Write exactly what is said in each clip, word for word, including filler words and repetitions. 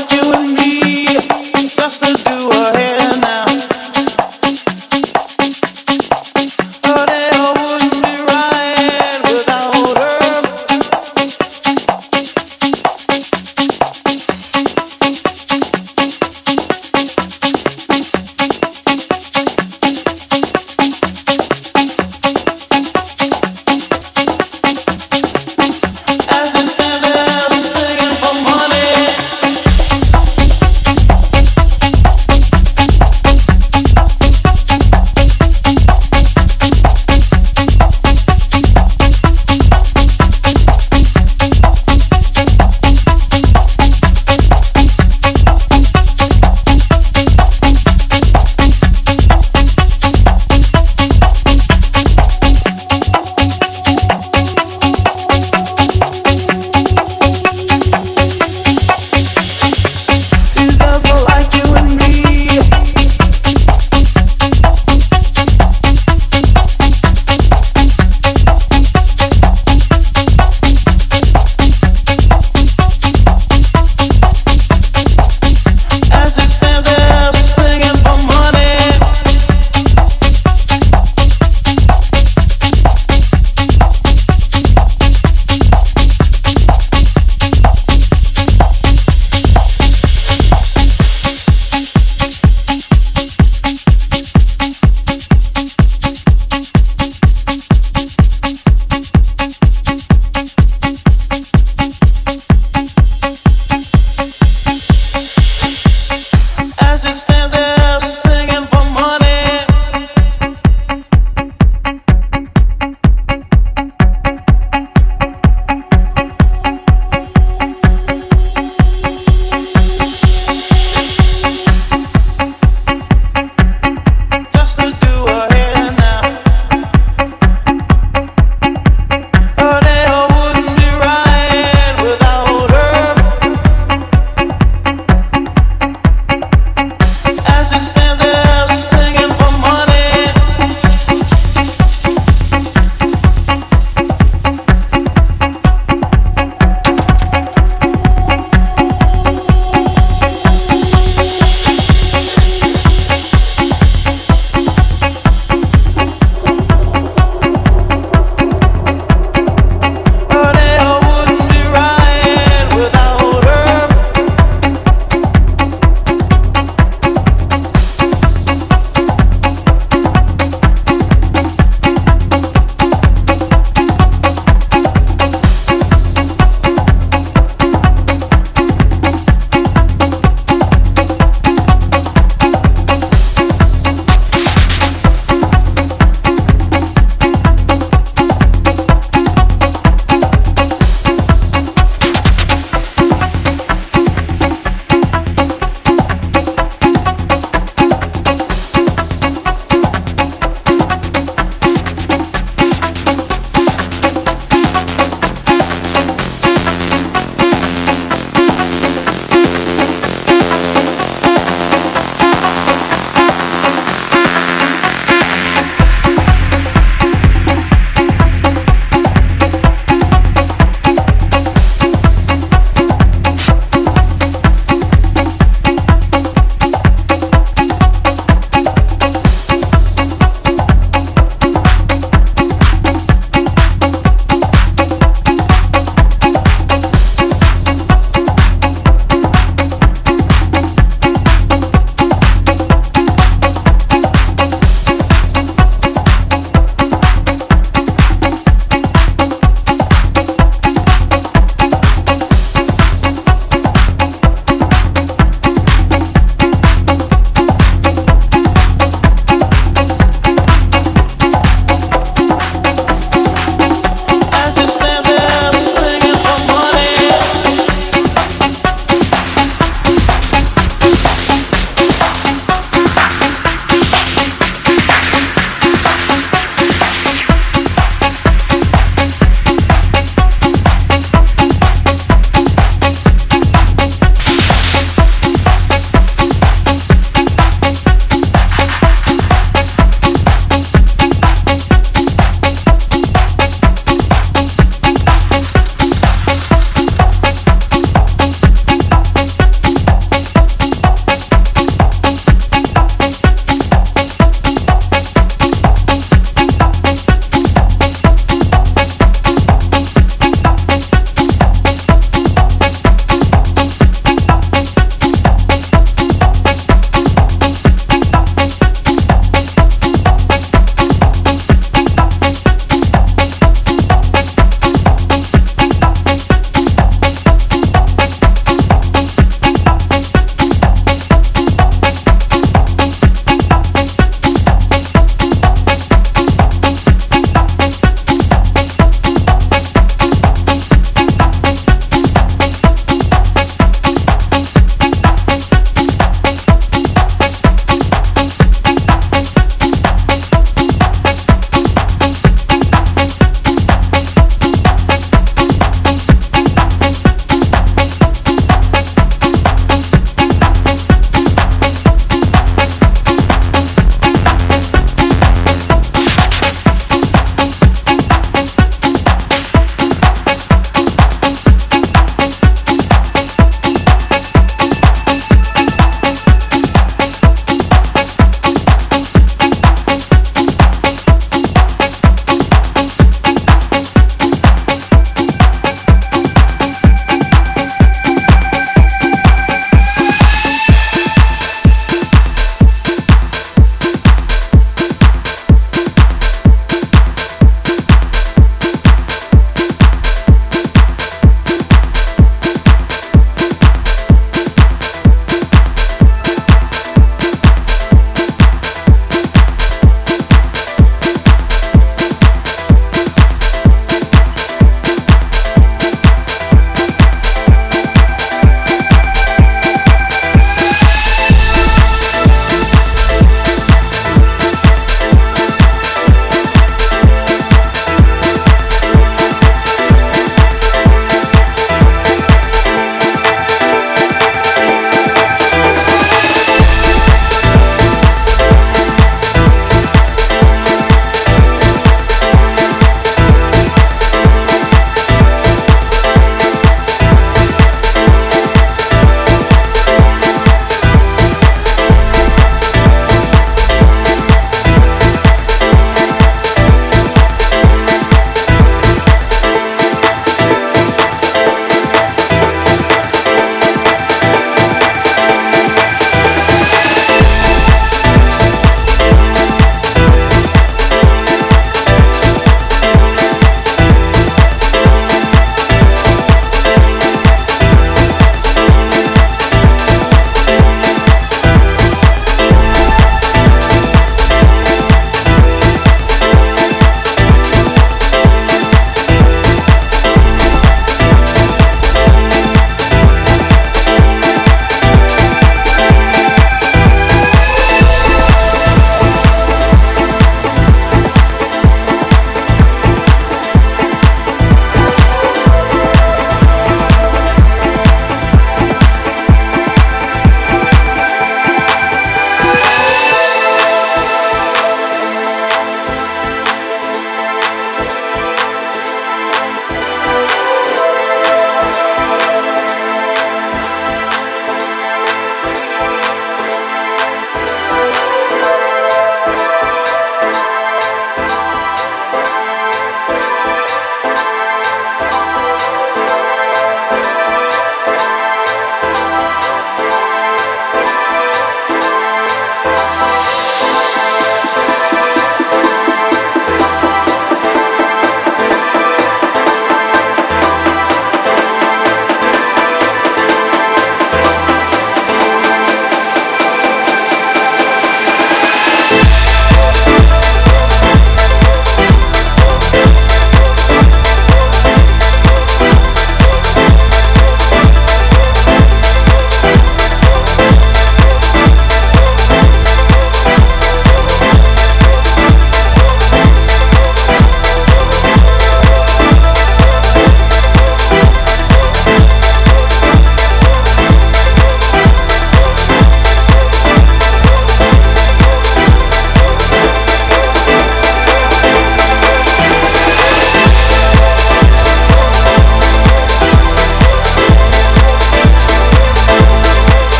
like you and me, just to do our hair now. But it wouldn't be right without her.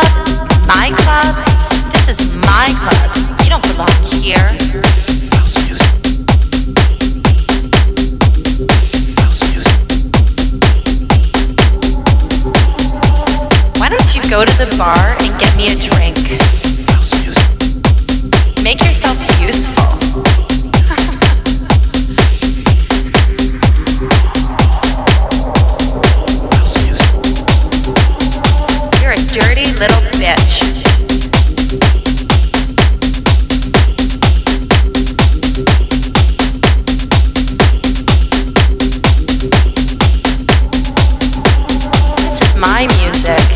club, my club, this is my club. You don't belong here. House music. House music. Why don't you go to the bar and get me a drink? House music. Make yourself useful. Dirty little bitch. This is my music.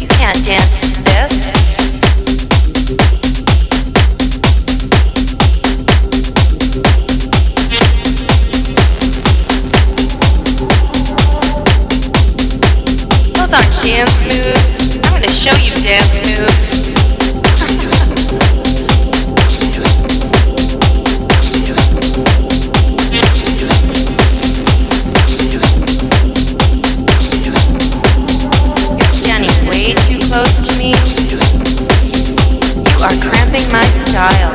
You can't dance to this. Those aren't dance moves. I'm gonna show you dance moves. You're standing way too close to me. You are cramping my style.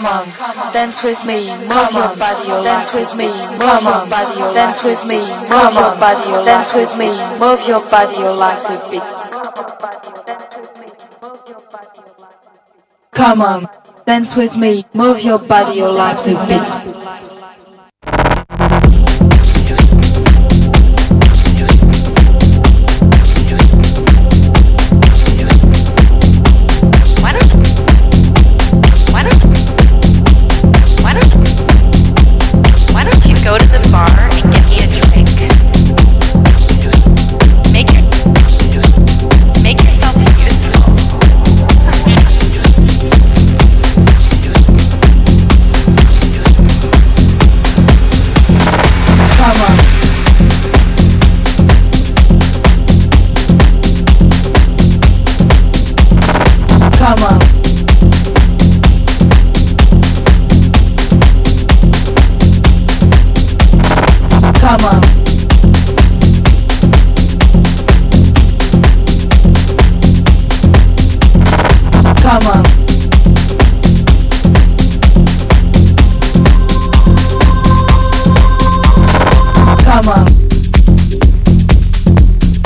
come on, dance with me, move your body, dance with me, move your body, dance with me, move your body, dance with me, move your body like a beat. Come on, dance with me, move your body like a beat.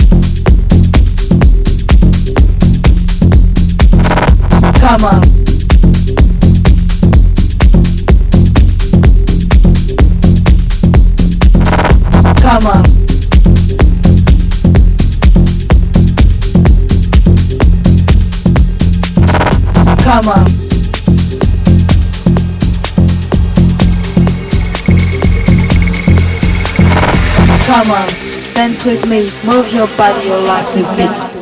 Come on, come on, come on, come on, dance with me, move your body, your life is beat.